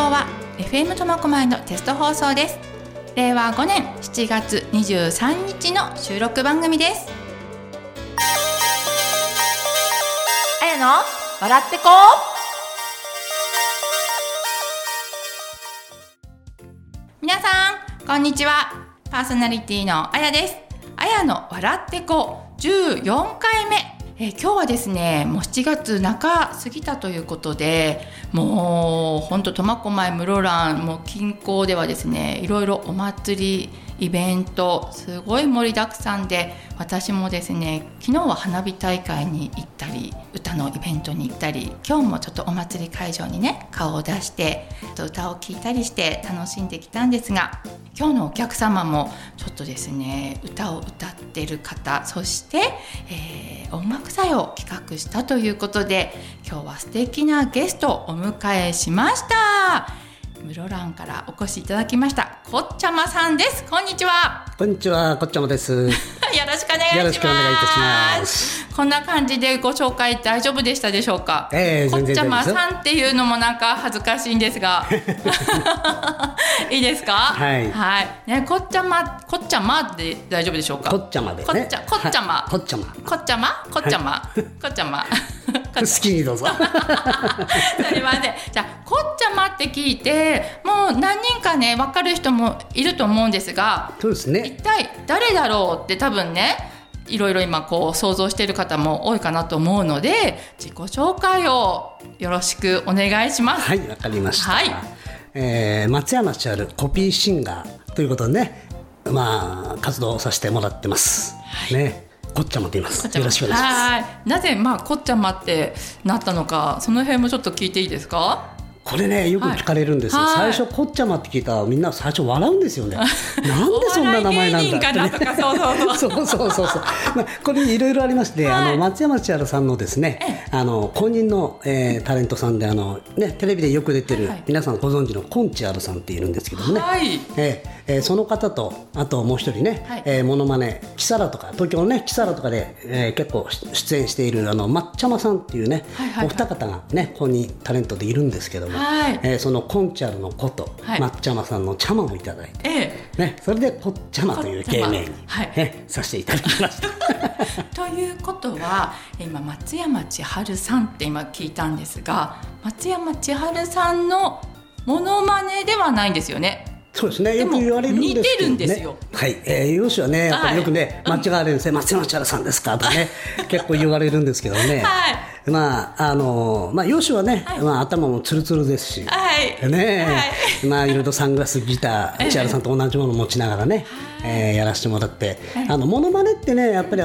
送は FM ともこまいのテスト放送です。令和5年7月23日の収録番組です。あやの笑ってこ。皆さんこんにちは、パーソナリティのあやです。あやの笑ってこ14回目。今日はですね、もう7月中過ぎたということで、もうほんと苫小牧室蘭も近郊ではですね、いろいろお祭りイベントすごい盛りだくさんで、私もですね昨日は花火大会に行ったり歌のイベントに行ったり、今日もちょっとお祭り会場にね顔を出して歌を聴いたりして楽しんできたんですが、今日のお客様もちょっとですね歌を歌ってる方、そして、音楽祭を企画したということで、今日は素敵なゲストをお迎えしました。室蘭からお越しいただきましたこっちゃまさんです。こんにちは。こんにちは、こっちゃまですよろしくお願いします。よろしくお願いいたします。こんな感じでご紹介大丈夫でしたでしょうか。こっちゃまさんっていうのもなんか恥ずかしいんですがいいですか。はい、はいね、こっちゃまで大丈夫でしょうか。こっちゃまでね、こっちゃま好きにどうぞすみません。じゃあこっちゃまって聞いてもう何人かね分かる人もいると思うんですが、そうですね、一体誰だろうって多分ねいろいろ今こう想像している方も多いかなと思うので、自己紹介をよろしくお願いします。はい、わかりました、はい。松山千春コピーシンガーということでね、まあ活動させてもらってます、はい、ね、こっちゃまって言います。よろしくお願いします。はい、なぜまあこっちゃまってなったのか、その辺もちょっと聞いていいですか。これねよく聞かれるんですよ、はい、最初こっちゃまって聞いたらみんな最初笑うんですよねなんでそんな名前なんだって、ね、そうそうそうまあ、これいろいろありまして、はい、松山千春さんのですね公認の、タレントさんでね、テレビでよく出てる、はいはい、皆さんご存知のこんちゃるさんっているんですけどもね、はい、その方とあともう一人ね、はい、モノマネキサラとか東京のねキサラとかで、結構出演しているまっちゃまさんっていうね、はいはいはい、お二方がね公認タレントでいるんですけども、はい、そのコンチャルのこと、はい、まっちゃまさんの茶碗をいただいて、ね、それでこっちゃまという芸名に、はいね、させていただきましたということは今松山千春さんって今聞いたんですが、松山千春さんのモノマネではないんですよね。そうですね、よく言われるんですけどね、似てるんですよ。はい、容姿はねやっぱりよくね、はい、間違われるんですね、松山千春さんですかとね結構言われるんですけどね、はい、まあまあ、容姿はね、はい、まあ、頭もツルツルですし、はいね、はい、まあ、いろいろサングラスギター千春さんと同じものを持ちながらね、やらせてもらって、はい、モノマネってねやっぱり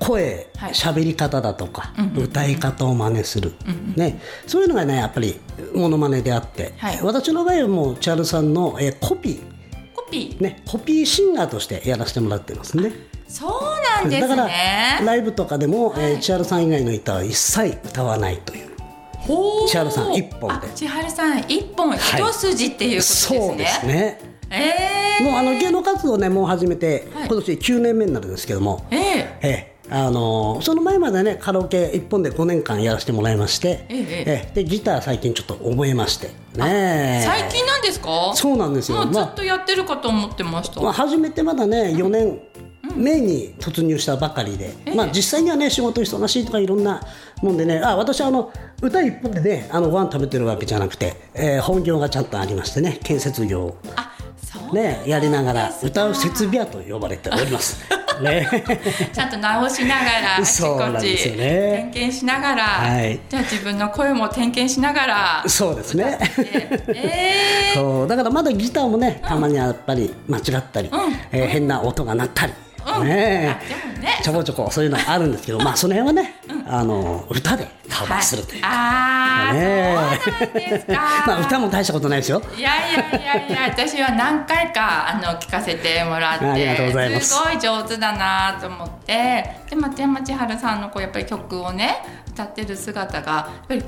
声、喋り方だとか、はい、歌い方を真似する、うんうんうん、ね、そういうのがねやっぱりモノマネであって、はい、私の場合はもう千春さんの、コピーシンガーとしてやらせてもらってますね。そうなんですね。だからライブとかでも、はい、千春さん以外の歌は一切歌わないという。ほう、千春さん一本で、千春さん一本一筋っていうことですね、はい、そうですね、もう芸能活動ねもう始めて、はい、今年9年目になるんですけども、その前までねカラオケ1本で5年間やらせてもらいまして、でギター最近ちょっと覚えましてね。最近なんですか。そうなんですよ。もうずっとやってるかと思ってました。まあ、始めてまだね4年目に突入したばかりで、まあ、実際にはね仕事忙しいとかいろんなもんでね、私は歌一本でねご飯食べてるわけじゃなくて、本業がちゃんとありましてね、建設業ね、やりながら歌う設備屋と呼ばれておりますね、ちゃんと直しながらあちこち、点検しながら、はい、じゃあ自分の声も点検しながら、そうですねそうだからまだギターもねたまにやっぱり間違ったり、うん、変な音が鳴ったり、うん、ね、ちょこちょこそういうのあるんですけどまあその辺はね歌でカバーするというか、はい、そうなんですかまあ歌も大したことないですよ。いや私は何回か聞かせてもらってありがとうございます。すごい上手だなと思って、で松山千春さんのやっぱり曲をね歌ってる姿がやっぱり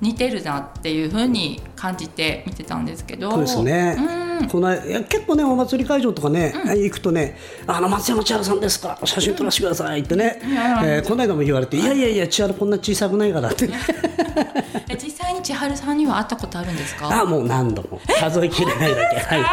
似てるなっていう風に感じて見てたんですけど、そうですね、うん、この結構ねお祭り会場とかね、うん、行くとね、あの松山千春さんですから写真撮らせてくださいってね、うん、この間も言われて、いやいやいや千春こんな小さくないからって実際に千春さんには会ったことあるんですか？あ、もう何度も数えきれないだけ。はい、いや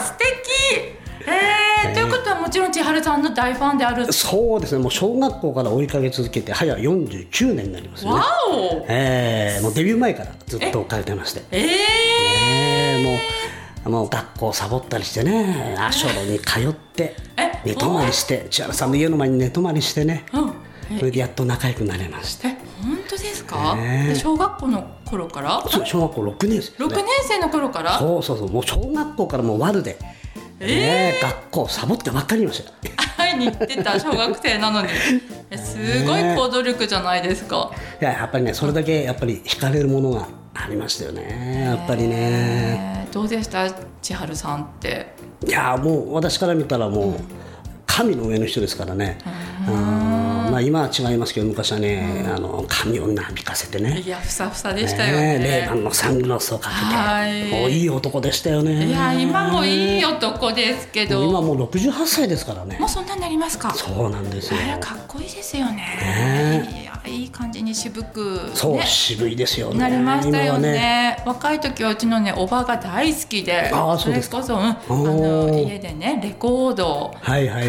素敵、ということはもちろん千春さんの大ファンである。そうですね、もう小学校から追いかけ続けて早49年になりますね。わお、もうデビュー前からずっと追っかけてまして、もう学校サボったりしてね、阿蘇に通って寝泊まりして、千春さんの家の前に寝泊まりしてね、それでやっと仲良くなれました。本当ですか？小学校の頃から？そう、小学校6年生ですね。6年生の頃から？そうそうそう、もう小学校からもうワルで、学校サボってばっかりいました。会いに行ってた小学生なのにすごい行動力じゃないですか。やっぱりね、それだけやっぱり惹かれるものがありましたよね、やっぱりね。どうでした千春さんって？いや、もう私から見たらもう神の上の人ですからね。まあ、今は違いますけど昔はね、あの髪をなびかせてね、いやふさふさでしたよね。レーバンのサングラスをかけて、もういい男でしたよね。いや今もいい男ですけど、今もう68歳ですからね。もうそんなになりますか？そうなんですよ。あれかっこいいですよ ね。いい感じに渋く、ね、そう渋いですよね、なりましたよ ね。若い時はうちのねおばが大好きで、それこそ、あの家でねレコードをか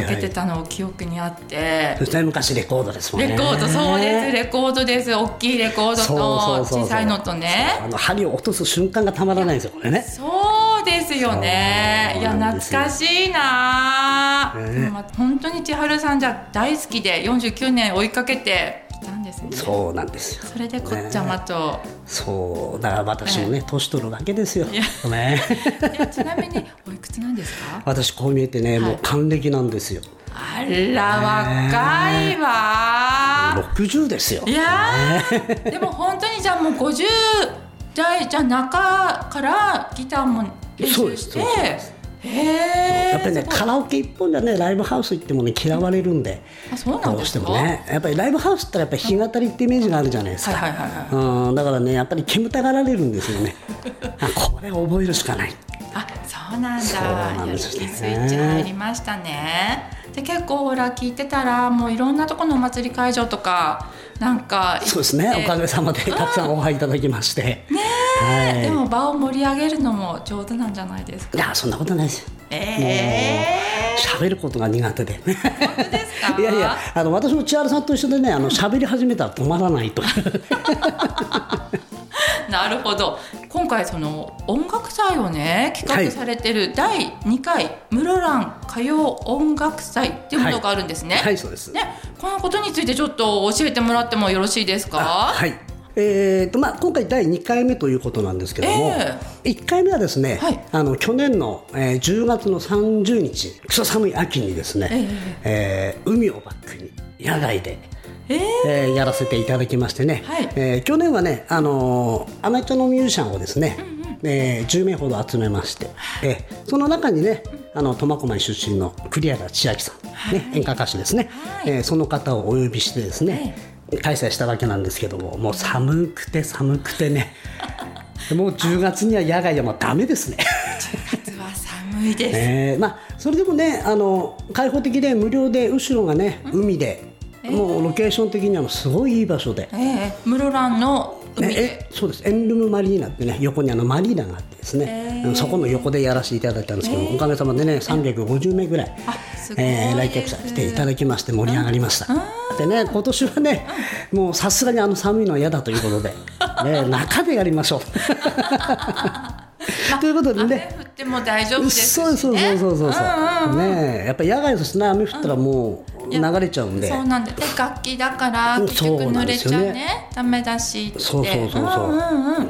けてたのを記憶にあって、そして昔レコードですもんね。レコード、そうです、レコードです。大きいレコードと小さいのとね、そうそうそうそう、あの針を落とす瞬間がたまらないですよこれね。そうですよね。いや懐かしいな、本当に千春さんじゃ大好きで49年追いかけてたんですね。そうなんですよ。それでこっちゃまと、そうだから私もね年取るわけですよ。いやいや、ちなみにおいくつなんですか？私こう見えてね、もう還暦なんですよ。あら、若いわ。60ですよ。いや、でも本当にじゃあもう50代じゃ中からギターも練習して、やっぱりねカラオケ一本じゃね、ライブハウス行ってもね嫌われるんで、どうしてもねやっぱりライブハウスってやっぱり弾き語りってイメージがあるじゃないですか。だからねやっぱり煙たがられるんですよね。これ覚えるしかない。あ、そうなんだ。そうなんですね。やる気スイッチ入りましたね。で結構ほら聞いてたらもういろんなところのお祭り会場とかなんか、そうですね、おかげさまでたくさんお会いいただきまして、ねえ、はい、でも場を盛り上げるのも上手なんじゃないですか？いやそんなことないですよ。喋ることが苦手で。本当ですか？いやいや、あの私も千春さんと一緒でね、あの喋り始めたら止まらないと。なるほど。今回その音楽祭をね企画されてる第2回室蘭歌謡音楽祭っていうものがあるんですね。はい、はい、そうです、ね。このことについてちょっと教えてもらってもよろしいですか？はい。今回第2回目ということなんですけども、1回目はですね、あの去年の10月の30日くそ寒い秋にですね、海をバックに野外でやらせていただきましてね、去年はね、アマチュアのミュージシャンをですね、10名ほど集めまして、その中にね、あの苫小牧出身の栗原千明さん、ね、演歌歌手ですね、その方をお呼びしてですね、開催したわけなんですけども、もう寒くて寒くてね、もう10月には野外でもダメですね。10月は寒いです。まあ、それでもね、あの開放的で無料で、後ろがね海で、もうロケーション的にはすごいいい場所で、室蘭の海で、そうです。エンルムマリーナってね、横にあのマリーナがあってですね、そこの横でやらせていただいたんですけど、おかげさまでね350名ぐらい、来客者来ていただきまして盛り上がりました。でね、今年はね、もうさすがにあの寒いのは嫌だということで、中でやりましょう。ということでね、雨降っても大丈夫ですしね。そうそうそう、ね、やっぱり野外ですね、雨降ったらもう流れちゃうんで、そうなんで、楽器だから結局濡れちゃね、ダメだしって、そう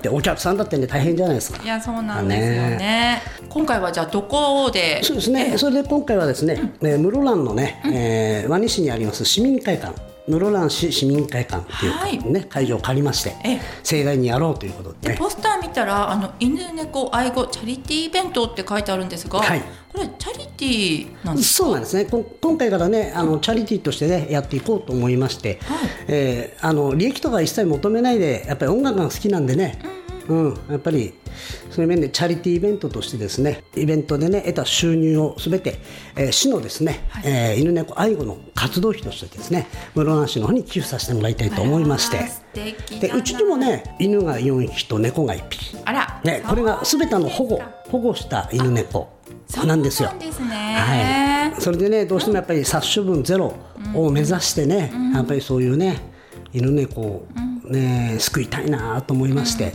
でお客さんだってね大変じゃないですか。いやそうなんですよね。今回はじゃあどこで？そうですね、それで今回はですね、室蘭のね、和西にあります市民会館室蘭市市民会館っていうか、ね、はい、会場を借りまして盛大にやろうということで、ね、でポスター見たら犬猫愛護チャリティーイベントって書いてあるんですが、はい、これチャリティーなんですか？そうなんですね。今回からねチャリティーとしてねやっていこうと思いまして、はい、利益とか一切求めないでやっぱり音楽が好きなんでね、やっぱりそういう面でチャリティーイベントとしてですね、イベントでね得た収入をすべて、市のですね、はい、犬猫愛護の活動費としてですね室蘭市の方に寄付させてもらいたいと思いまして、でうちにもね犬が4匹と猫が1匹あら、ね、これがすべて保護した犬猫なんですよ。そうなんですね、はい、それでねどうしてもやっぱり殺処分ゼロを目指してね、やっぱりそういうね犬猫をね、救いたいなと思いまして、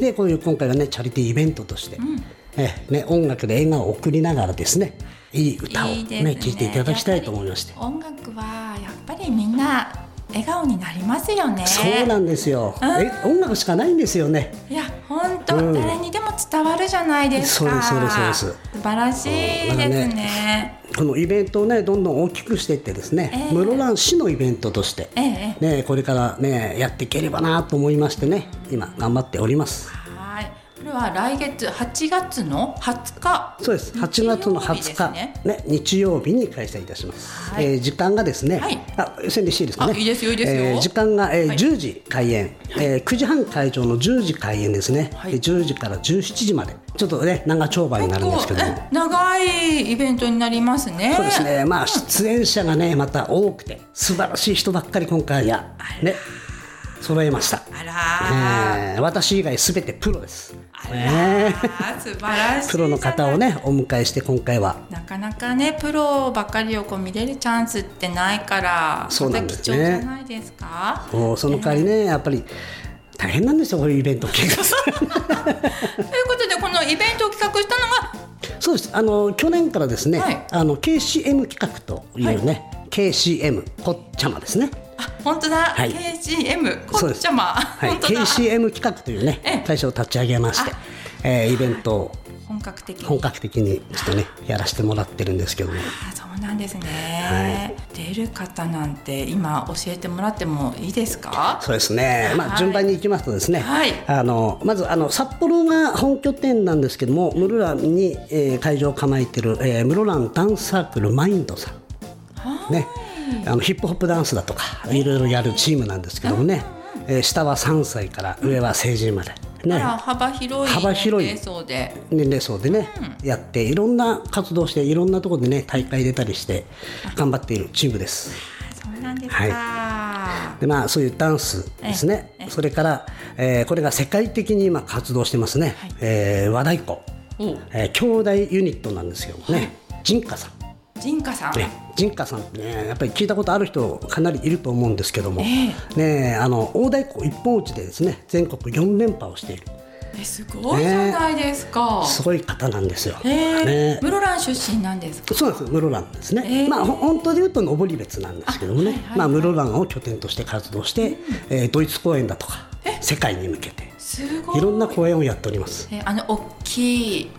でこういう今回はねチャリティーイベントとして、音楽で映画を送りながらですねいい歌をね、聴いていただきたいと思いまして、音楽はやっぱりみんな笑顔になりますよね。そうなんですよ、音楽しかないんですよね。いや本当、誰にでも伝わるじゃないですか。そうです素晴らしいですね。このイベントをねどんどん大きくしていってですね、室蘭市のイベントとして、これからねやっていければなと思いましてね今頑張っております。はい、これは来月8月の20日そうです。8月の20日ね、日曜日に開催いたします。はい、時間がですね、はい、宣伝していいですかね。いいですよ、いいですよ。時間が、10時開演、9時半会場の10時開演ですね、はい、10時から17時までちょっとね長丁場になるんですけども、長いイベントになりますね。そうですね、まあ、出演者がねまた多くて素晴らしい人ばっかり今回はね揃えました。あら、私以外すべてプロです。あら、素晴らしい。プロの方をねお迎えして今回はなかなかねプロばかりを見れるチャンスってないから、そうなんですね、また貴重じゃないですか。その代わりねやっぱり大変なんですよこういうイベントということで、このイベントを企画したのがそうです。去年からですね、はい、KCM 企画というね、はい、KCM こっちゃまですね。本当だ、はい、KCM こっちゃま、はい、KCM 企画というね会社を立ち上げまして、イベントを本格的にちょっとねやらせてもらってるんですけども、ね、そうなんですね、はい、出る方なんて今教えてもらってもいいですか？そうですね、はい、まあ、順番にいきますとですね、はい、まず札幌が本拠点なんですけども、室蘭に、会場を構えている、室蘭ダンスサークルマインドさんね、ヒップホップダンスだとかいろいろやるチームなんですけどもね、下は3歳から上は成人まで、ね、幅広い年齢層でね、やっていろんな活動していろんなところでね大会出たりして頑張っているチームです。そうなんですか、はい、で、まあ、そういうダンスですね。それから、これが世界的に今活動してますね、はい、和太鼓、兄弟ユニットなんですけどもね、仁華さんってねやっぱり聞いたことある人かなりいると思うんですけども、ね、大太鼓一本打ちでですね全国4連覇をしている、すごいじゃないですか、ね、すごい方なんですよ、ね、室蘭出身なんですか？そうです、室蘭ですね、まあ、本当で言うと登別なんですけどもね、まあ、室蘭を拠点として活動して、ドイツ公演だとか世界に向けていろんな公演をやっております。大きい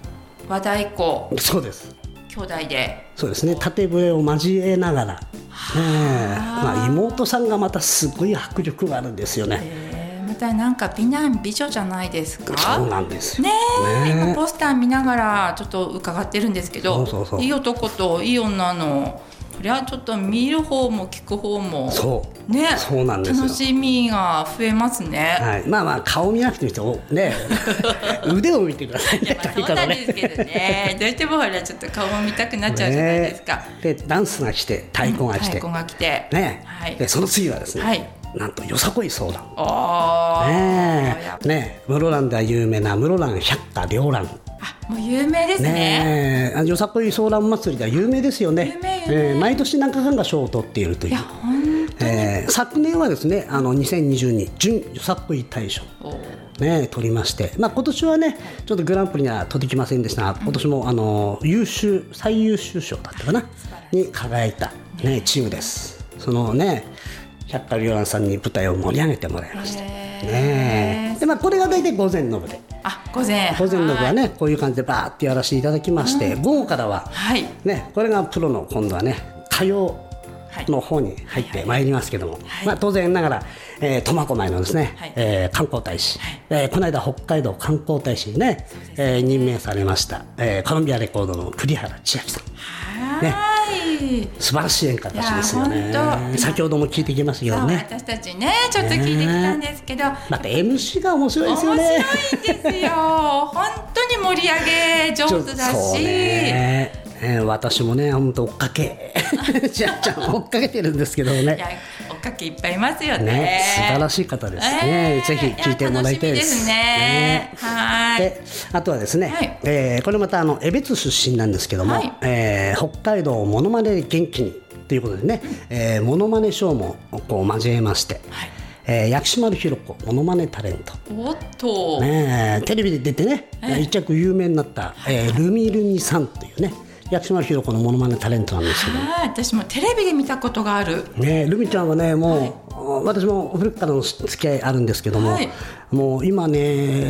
和太鼓、そうです、兄弟で、そうですね、縦笛を交えながら、まあ、妹さんがまたすごい迫力があるんですよね、またなんか美男美女じゃないですか。そうなんですよ、今ポスター見ながらちょっと伺ってるんですけど、いい男といい女の、これはちょっと見る方も聞く方もそうなんですよ、楽しみが増えますね、はい、まあまあ顔見なくてもね腕を見てくださいね。そうなんですけどねどうしてもほらちょっと顔見たくなっちゃうじゃないですか、でダンスが来て太鼓が来て、ね、はい、でその次はですね、はい、なんとよさこい相談、室蘭では有名な室蘭百花繚乱、もう有名です ね、よさこい相談祭りでは有名ですよね、毎年何かが賞を取っているという、いや本当に、昨年はですね2022準よさこい大賞、取りまして、まあ、今年はねちょっとグランプリには取ってきませんでしたが、今年も最優秀賞だったかなに輝いた、チームです。そのね百花繚乱さんに舞台を盛り上げてもらいました、で、まあ、これが大体午前の部で、午前の部はねこういう感じでバーってやらせていただきまして、午後からは、これがプロの今度はね歌謡の方に入ってまいりますけども、まあ当然ながら苫小牧のですね観光大使、この間北海道観光大使にね任命されましたコロンビアレコードの栗原千明さんね、素晴らしい演歌歌手ですよね。先ほども聞いてきましたよね。私たちねちょっと聞いてきたんですけど、また MC が面白いですよね。面白いですよ本当に盛り上げ上手だし、ねね、私もね本当追っかけちゃんちゃん追っかけてるんですけどね、いや追っかけいっぱいいますよ ね素晴らしい方ですね、ぜひ聞いてもらいたいで すね、はい。であとはですね、はいこれまた江別出身なんですけども、はい北海道モノマネ元気にということでね、モノマネショーもこう交えまして、はい薬師丸ひろ子モノマネタレント、おっと、ね、テレビで出てね、一着有名になった、ルミルミさんというね薬師丸ひろ子のモノマネタレントなんですけど、私もテレビで見たことがある、ね、ルミちゃんはねもう、はい、私も古くからの付き合いあるんですけども、はい、もう今ね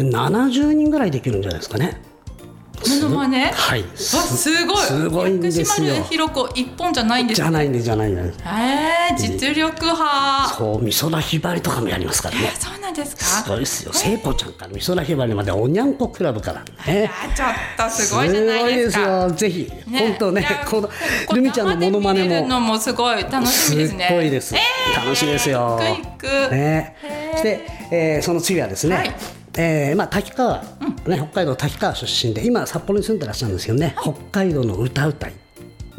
70人ぐらいできるんじゃないですかねモノマネ、はい、すごいすごいんですよ。薬師丸ひろ子一本じゃないんですよ、じゃないんですじゃないんです、実力派、そう美空ひばりとかもやりますからね。そうなんですか、すごいですよ。聖子ちゃんから美空ひばりまでおにゃんこクラブから、ちょっとすごいじゃないですか、すごいですよ。ぜひ、ね、本当ねこのルミちゃんのモノマネも見るのもすごい楽しみですね。すごいです、楽しいですよ。ね、そして、その次はですね、はいまあ、滝川、ね、北海道滝川出身で今札幌に住んでらっしゃるんですよね、はい、北海道の歌うたい、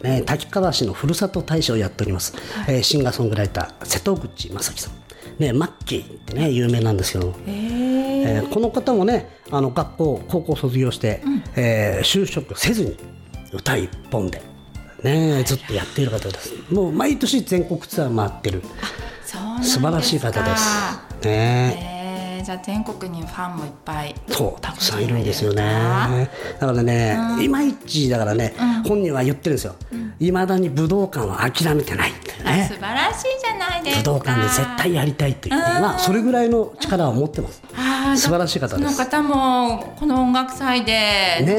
ね、滝川市のふるさと大使をやっております、シンガーソングライター瀬戸口雅樹さん、ね、マッキーって、ね、有名なんですけども、この方もね学校高校卒業して、就職せずに歌一本で、ね、ずっとやっている方です。もう毎年全国ツアー回ってる素晴らしい方ですね。じゃあ全国にファンもいっぱいそうたくさんいるんですよね。だからね、いまいちだからね、本人は言ってるんですよ、いまだに武道館は諦めてないって、ね、素晴らしいじゃないですか。武道館で絶対やりたいっていう、まあ、それぐらいの力を持ってます、素晴らしい方です。その方もこの音楽祭で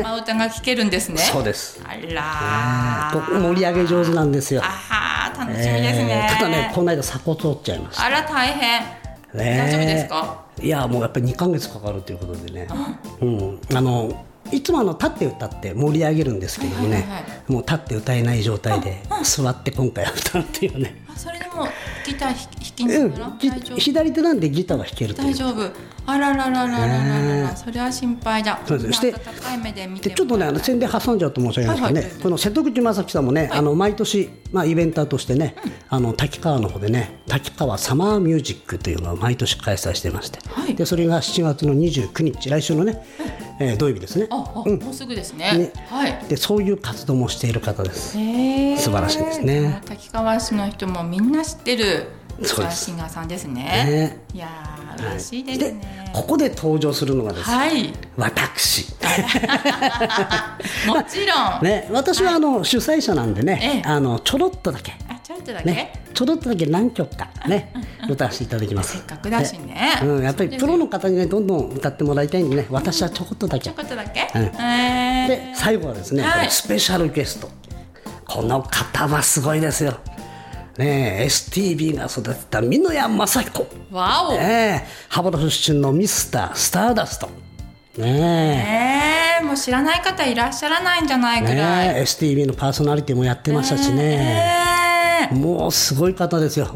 生歌が聴けるんですね。そうです。あら、ここ盛り上げ上手なんですよ。楽しみですね。ただねこの間鎖骨折っちゃいました。あら大変。大丈夫ですか？いやもうやっぱり2ヶ月かかるということでね、いつも立って歌って盛り上げるんですけどもね、もう立って歌えない状態で座って今回は歌うっていうね。それでもギター弾きながら、左手なんでギターは弾けるという。大丈夫。あらららららら、それは心配だ。そうです。そして高い目で見てちょっとね宣伝挟んじゃうと申し訳ないですけどね、この瀬戸口雅樹さんもね毎年まあイベンターとしてね滝川の方でね滝川サマーミュージックというのを毎年開催してまして、でそれが7月の29日来週のね土曜日ですね。もうすぐですね。でそういう活動もしている方です。素晴らしいですね。滝川市の人もみんな知ってるシンガーさんですね。いやー嬉しいですね。ここで登場するのがですね、私もちろんね、私は主催者なんでね、ちょろっとだけちょっとだけ何曲かね歌わせていただきます。せっかくだしね、やっぱりプロの方にねどんどん歌ってもらいたいんでね、私はちょこっとだけで、最後はですねスペシャルゲスト、この方はすごいですよね、STB が育てた美濃谷雅彦、わお、羽幌出身のミスタースターダスト、もう知らない方いらっしゃらないんじゃないくらい、STB のパーソナリティもやってましたしね、もうすごい方ですよ。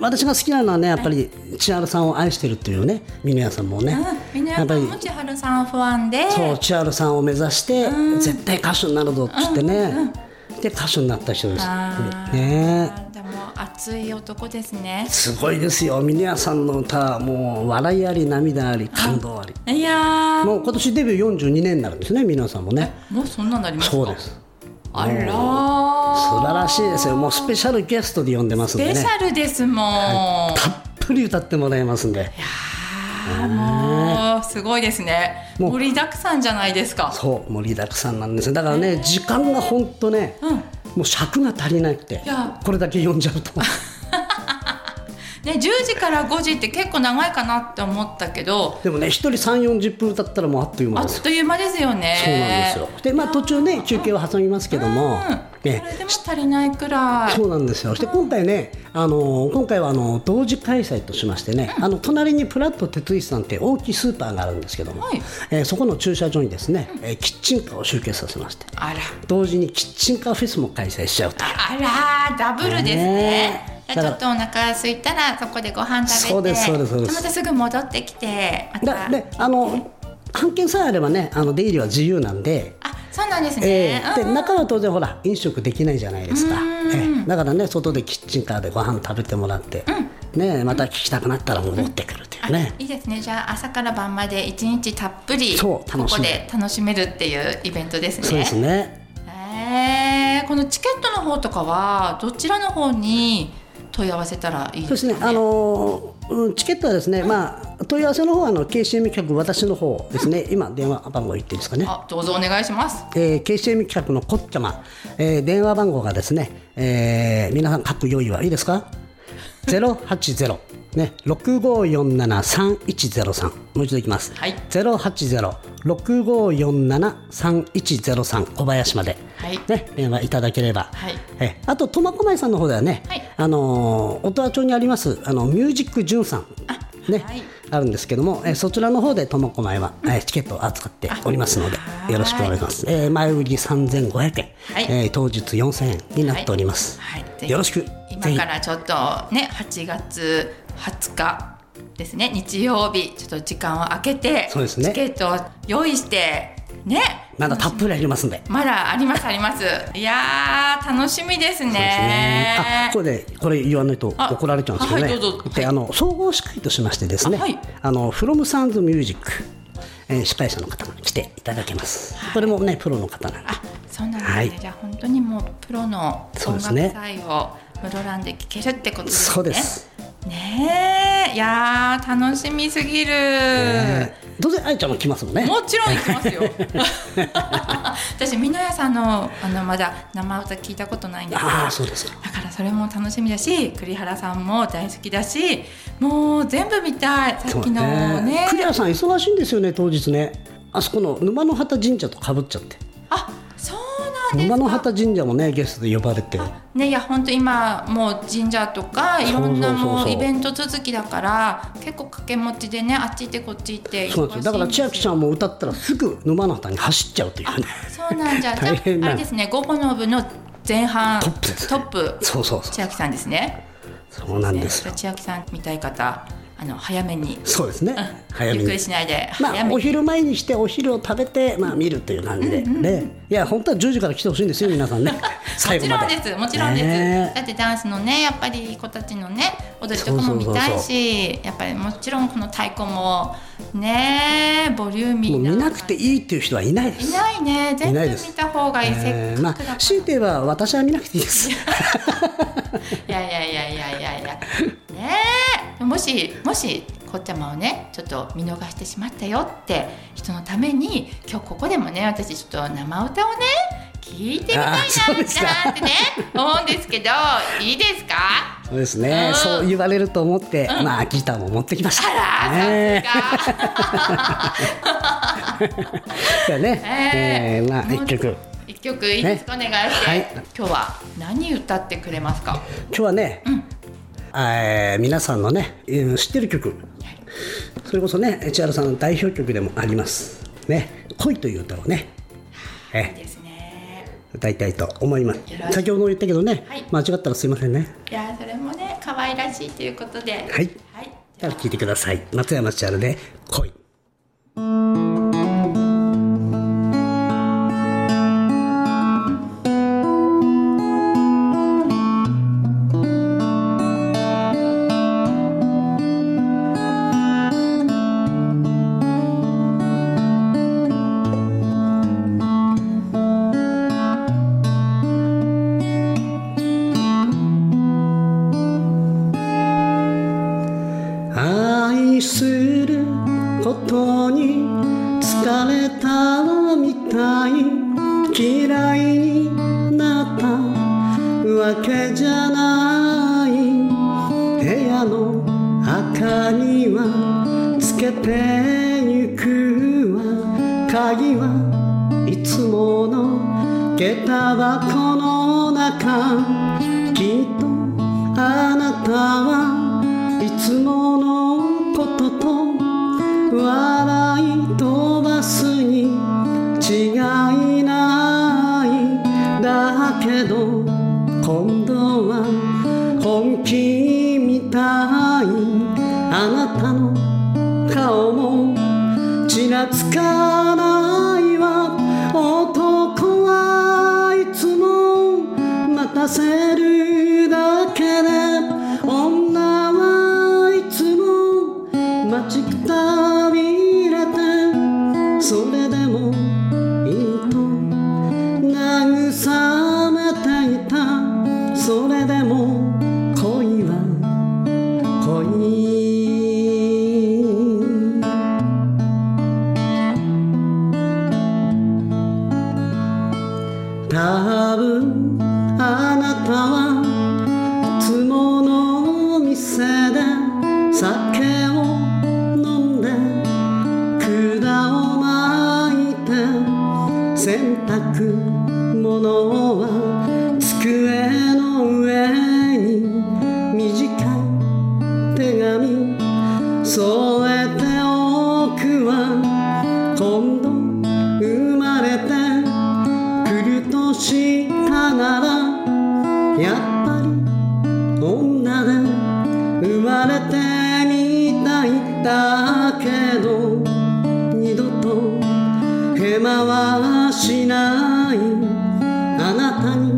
私が好きなのはねやっぱり千春さんを愛してるというね美濃谷さんもね、美濃谷さんも千春さんファンで、そう千春さんを目指して絶対歌手になるぞって言ってね、で歌手になった人ですね。熱い男ですね。すごいですよ。ミネアさんの歌、もう笑いあり涙あり感動あり。いやもう今年デビュー42年になるんですね、ミネアさんもね。もうそんなになりますか。そうです。あらー、素晴らしいですよ。もうスペシャルゲストで呼んでますんでね。スペシャルですもん、たっぷり歌ってもらいますんで。いやもうすごいですね。盛りだくさんじゃないですか。そう盛りだくさんなんです。だからね時間がほんとね。もう尺が足りなくてこれだけ読んじゃうとね、10時から5時って結構長いかなって思ったけど、でもね1人 3,40 分歌ったらもうあっという間ですよね。そうなんですよ。で、まあ、途中ね休憩を挟みますけども、ね、それでも足りないくらい。そうなんですよ、うん、そして今回ね、今回は同時開催としましてね、うん、隣にプラット鉄石さんって大きいスーパーがあるんですけども、はい、そこの駐車場にですね、うん、キッチンカーを集結させまして、あら同時にキッチンカーフェスも開催しちゃうと。あらダブルですね。ちょっとお腹空いたらそこでご飯食べて、またすぐ戻ってきて、またで半券さえあればね、出入りは自由なんで。あ、そうなんですね、で中は当然ほら飲食できないじゃないですか、だからね外でキッチンカーでご飯食べてもらって、うん、ね、また聞きたくなったら戻ってくるというね、いいですね。じゃあ朝から晩まで一日たっぷりここで楽しめるっていうイベントですね。そうですね、このチケットの方とかはどちらの方に問い合わせたらいいですかね。そうですね、チケットはですね、まあ、問い合わせの方はKCM 企画私の方ですね、今電話番号言っていいですかね。あ、どうぞお願いします、KCM 企画のこっちゃま、電話番号がですね、皆さん書く用意はいいですか080、ね、65473103、もう一度いきます、はい、08065473103 小林まで、はいね、電話いただければ、はい、あと苫小牧さんの方ではね、はい、音羽町にありますミュージックジュンさん、あ、ね、はい、あるんですけども、そちらの方で苫小牧は、チケットを扱っておりますのでよろしくお願いします、前売り3500円、はい、当日4000円になっております、はいはい、よろしく。今からちょっとね8月20日ですね、日曜日、ちょっと時間を空けて、そうですね、チケットを用意してね、まだたっぷりありますんで。まだありますあります。いやー楽しみですね。そうですね、あ、これ言わないと怒られちゃうんですけどね、はい、どうぞ。で、総合司会としましてですね、はい、From Sounds Music、司会者の方が来ていただけます、はい、これもねプロの方なんで。あ、そうなんですね、はい、じゃあ本当にもうプロの音楽祭を室蘭で聴けるってことですね。そうですね、いや楽しみすぎる、どうせあいちゃんも来ますもんね。もちろん行きますよ私美濃屋さんの、まだ生歌聞いたことないんですけど。あ、そうですか。だからそれも楽しみだし、栗原さんも大好きだし、もう全部見たい。さっきの ね、栗原さん忙しいんですよね当日ね。あそこの沼の畑神社とかぶっちゃって。あ、沼の畑神社もねゲストで呼ばれてね。いや本当今もう神社とかいろんなもうイベント続きだから、結構掛け持ちでね、あっち行ってこっち行って。そうなんですよ、だから千秋ちゃんも歌ったらすぐ沼の畑に走っちゃうというね。そうなんじゃ大変な。じゃああれですね、午後の部の前半トップです、ね、トップ。そうそうそう、千秋さんですね。そうなんですよ、千秋さん見たい方早めに。そうですね、早めにゆっくりしないで、早めに、お昼前にしてお昼を食べて、見るという感じで、うんうんうん、ね、いや本当は10時から来てほしいんですよ皆さんね最後まで。もちろんです、もちろんです、だってダンスのねやっぱり子たちのね踊りとかも見たいし、そうそうそう、やっぱりもちろんこの太鼓もねボリューミーな。もう見なくていいっていう人はいないです。いないね、全部見た方がいい。せっかくだから、強いて言えば私は見なくていいですいやいやいやいやいやいやねえ、もしこっちゃまをねちょっと見逃してしまったよって人のために、今日ここでもね私ちょっと生歌をね聞いてみたいなってね思うんですけどいいですか。そうですね、うん、そう言われると思って、うん、まあギターも持ってきました。あら、さすがじゃあね、まあ1曲いいですか、ね、お願いして、はい、今日は何歌ってくれますか。今日はね、うん、皆さんのね知ってる曲、それこそね千原さんの代表曲でもありますね、恋という歌をね、いいですね、歌いたいと思います。先ほど言ったけどね、はい、間違ったらすいませんね。いやそれもね可愛らしいということで、はい、はい、じゃあ聴いてください。松山千春で恋。鍵はいつもの下駄箱の中、きっとあなたはいつものことと笑い飛ばすに違いない。だけど今度は本気みたい。あなたの顔もちらつかないわ。男はいつも待たせるだけで、女はいつも待ちくたびれて、それでもいいと慰めていた。それでも恋は恋。多分あなたはいつもの店で酒を飲んで管を巻いて、洗濯物は机の上に短い手紙添えておくわ。今度生まれてしたならやっぱり女で生まれてみたい。だけど二度とへまはしない。あなたに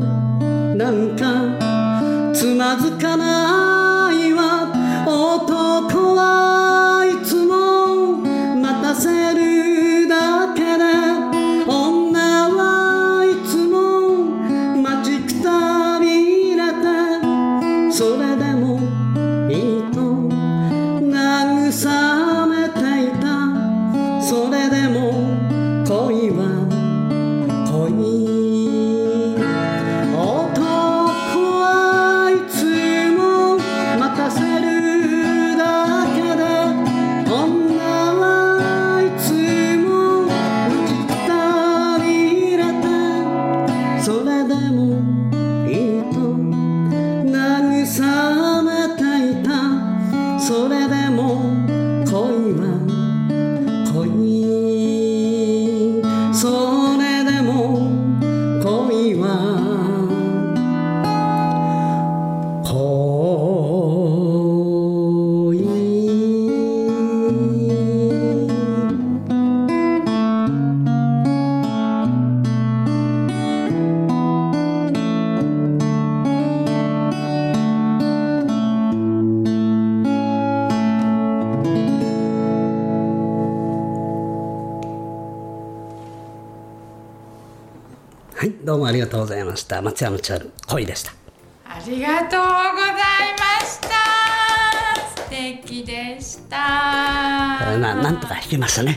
なんかつまずかないわ。男はいつも待たせるだけで、それでもいいと慰めていた。それでも恋は恋。男はいつも待たせるだけで、女はいつも待ちくたびれて、それでもいいと冷めていた。それでも恋は恋。それでも恋は恋。はい、どうもありがとうございました。松山千春、恋でした。ありがとうございました。素敵でした。なんとか弾けましたね。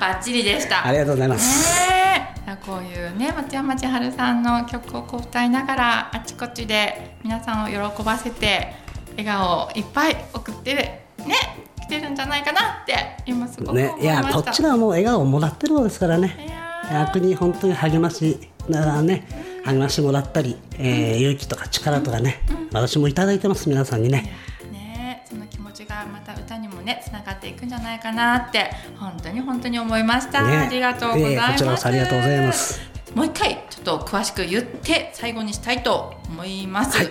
バッチリでした。ありがとうございます。こういうね、松山千春さんの曲をこう歌いながらあちこちで皆さんを喜ばせて笑顔をいっぱい送ってるね、来てるんじゃないかなって今すごく思いました、ね。いや、こっちらはもう笑顔をもらってるのですからね。逆に本当に励ましだからね、励ましもらったり、勇気とか力とかね、私もいただいてます、皆さんにね。ね、その気持ちがまた歌にもね、つながっていくんじゃないかなって本当に本当に思いました、ね。ありがとうございます。こちらこそありがとうございます。もう一回ちょっと詳しく言って最後にしたいと思います。はい、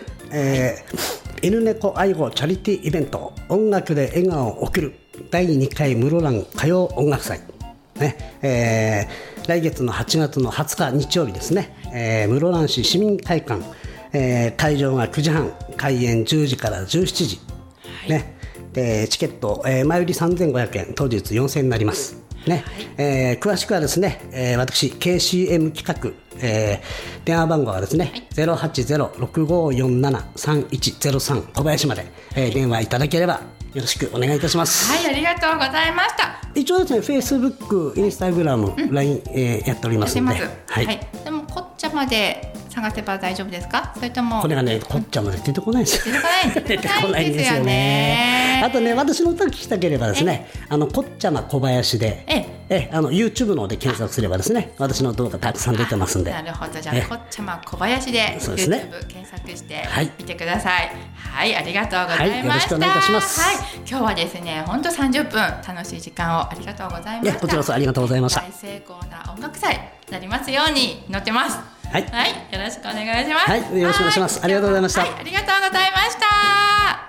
犬猫愛護チャリティーイベント、音楽で笑顔を送る第2回室蘭歌謡音楽祭。ね、来月の8月の20日日曜日ですね、室蘭市市民会館、会場が9時半、開演10時から17時、はいね。でチケット、前売り3,500円、当日4,000円になります、ね。はい。詳しくはですね、私 KCM 企画、電話番号はですね、はい、080-6547-3103 小林まで、電話いただければよろしくお願いいたします。はい、ありがとうございました。一応ですね、Facebook、Instagram、LINE、やっておりますので、はいはい、でもこっちゃまで探せば大丈夫ですか？それともこれがね、こっちゃまで出てこないですよ。出てこないんですよね。あとね、私の歌を聞きたければですね、こっちゃま小林で、ええ、YouTube の方で検索すればですね、私の動画たくさん出てますんで。なるほど、じゃあこっちゃま小林で YouTube 検索して見てください。はい、ありがとうございました。よろしくお願いいたします。はい、今日はですね、本当30分楽しい時間をありがとうございました。こちらこそありがとうございました。大成功な音楽祭になりますように乗ってます。はい、よろしくお願いします。はい、よろしくお願いします。ありがとうございました。はい、ありがとうございました。